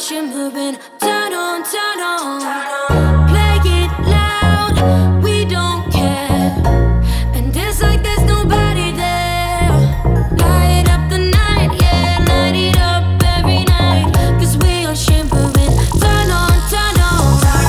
got you moving. Turn on, turn on, turn on. Like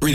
Bring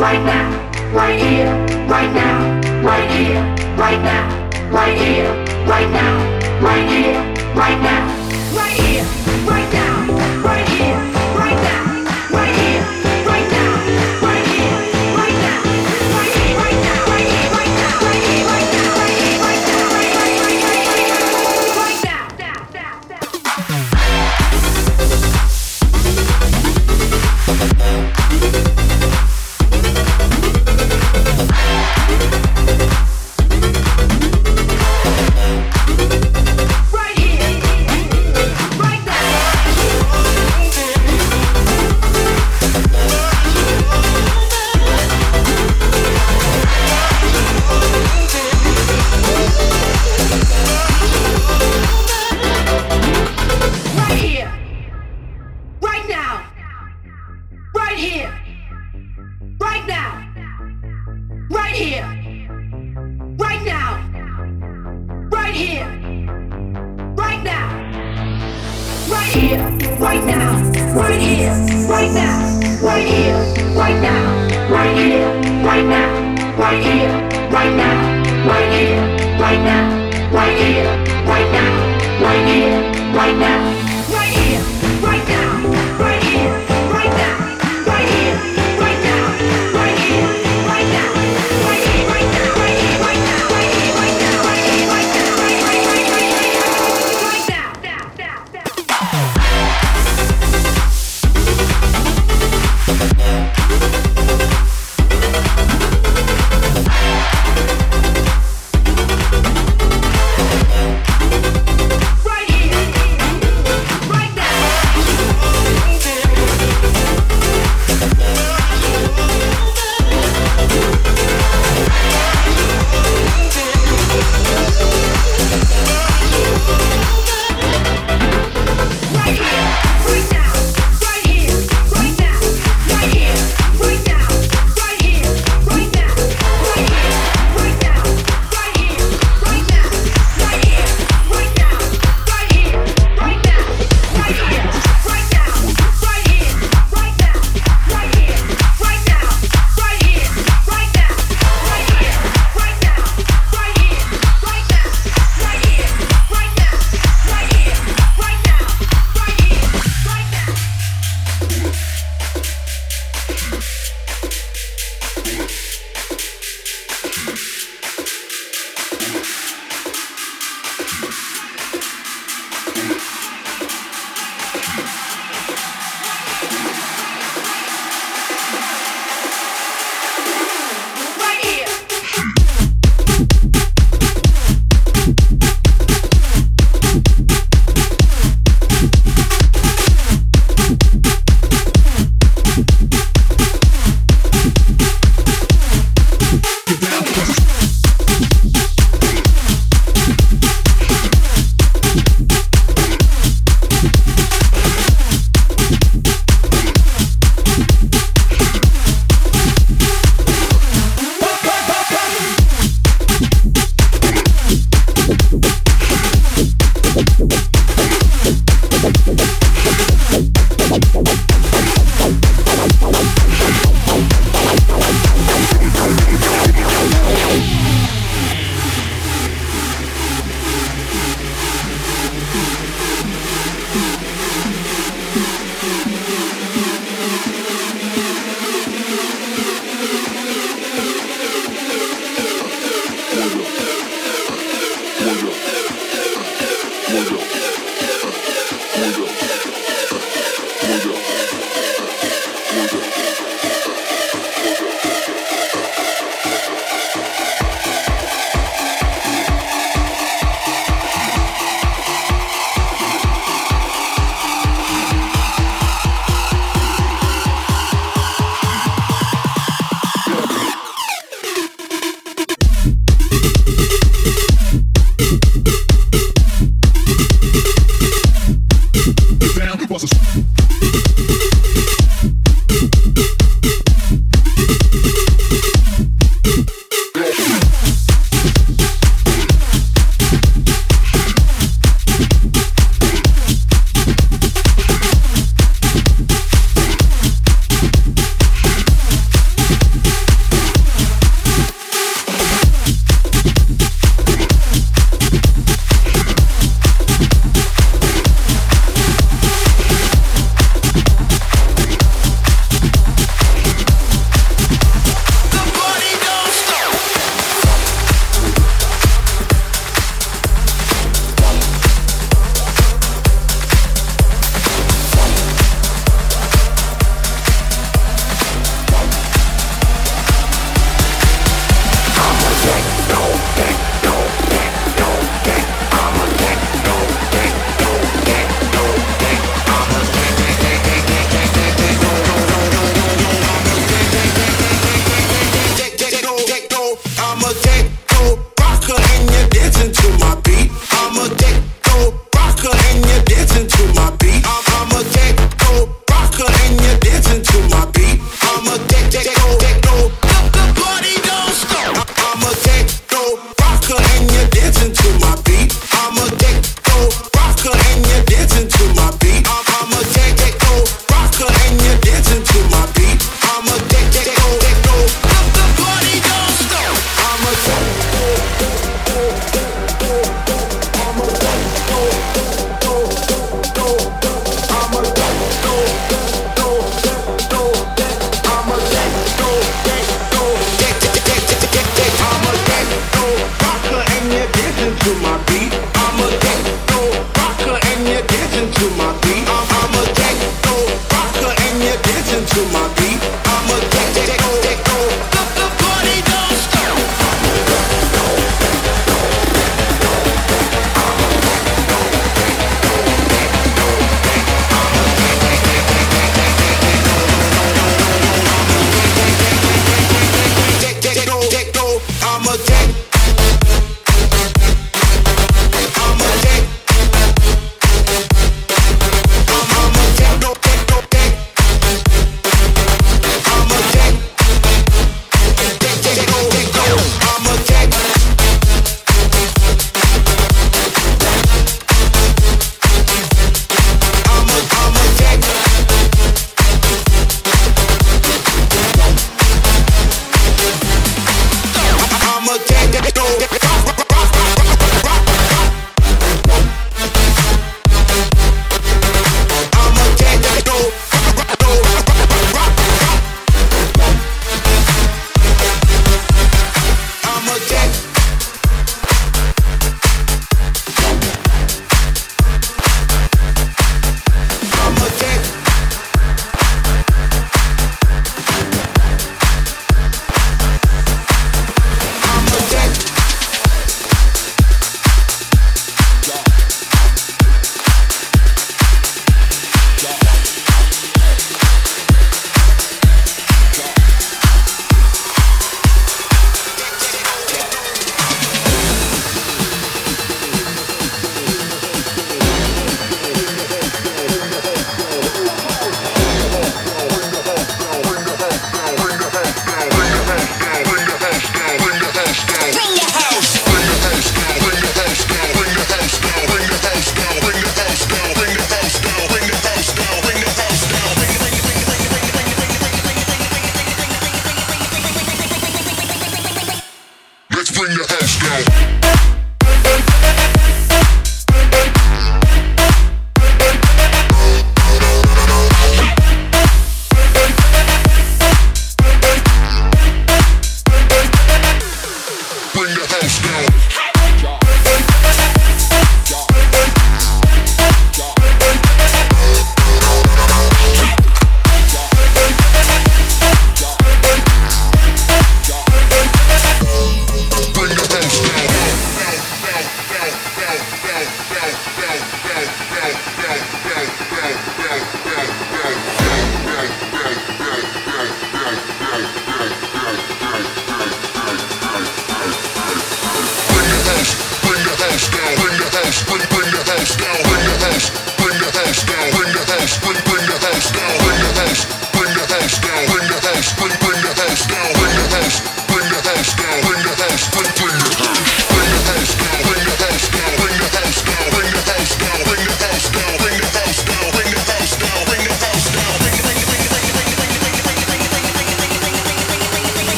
right now, right here, right now, right here, right now, right here, right now, right here, right now, right here, right now, right here, right now, right here, right now, right here, right now, right here, right now, right here, right now, right here, right now, right here, right now, right here, right now, right now.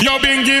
Yo, bingy